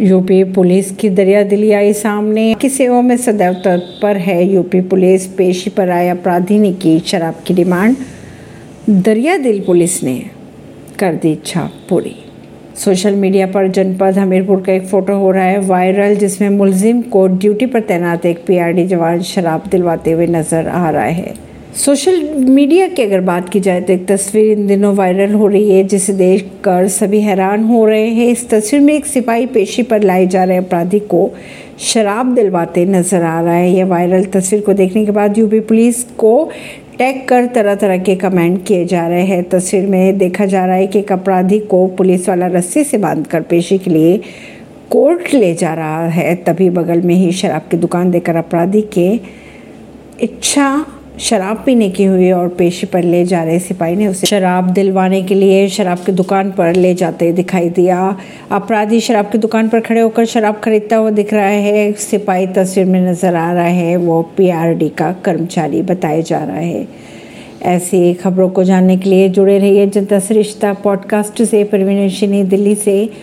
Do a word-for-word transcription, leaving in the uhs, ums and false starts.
UP police की दरियादिली आई सामने। की सेवा में सदैव तत्पर है यूपी पुलिस। पेशी पर आए अपराधी ने की शराब की डिमांड, दरियादिल पुलिस ने कर दी इच्छा पूरी। सोशल मीडिया पर जनपद हमीरपुर का एक फ़ोटो हो रहा है वायरल, जिसमें मुलजिम को ड्यूटी पर तैनात एक पीआरडी जवान शराब दिलवाते हुए नजर आ रहा है। सोशल मीडिया की अगर बात की जाए तो एक तस्वीर इन दिनों वायरल हो रही है, जिसे देखकर सभी हैरान हो रहे हैं। इस तस्वीर में एक सिपाही पेशी पर लाए जा रहे अपराधी को शराब दिलवाते नजर आ रहा है। यह वायरल तस्वीर को देखने के बाद यूपी पुलिस को टैग कर तरह तरह के कमेंट किए जा रहे हैं। तस्वीर में देखा जा रहा है कि एक अपराधी को पुलिस वाला रस्सी से बांधकर पेशी के लिए कोर्ट ले जा रहा है, तभी बगल में ही शराब की दुकान देकर अपराधी के इच्छा शराब पीने की हुई और पेशी पर ले जा रहे सिपाही ने उसे शराब दिलवाने के लिए शराब की दुकान पर ले जाते दिखाई दिया। अपराधी शराब की दुकान पर खड़े होकर शराब खरीदता हुआ दिख रहा है। सिपाही तस्वीर में नजर आ रहा है, वो पीआरडी का कर्मचारी बताया जा रहा है। ऐसी खबरों को जानने के लिए जुड़े रहिए जनता से रिश्ता पॉडकास्ट से। प्रवीन अर्शी, दिल्ली से।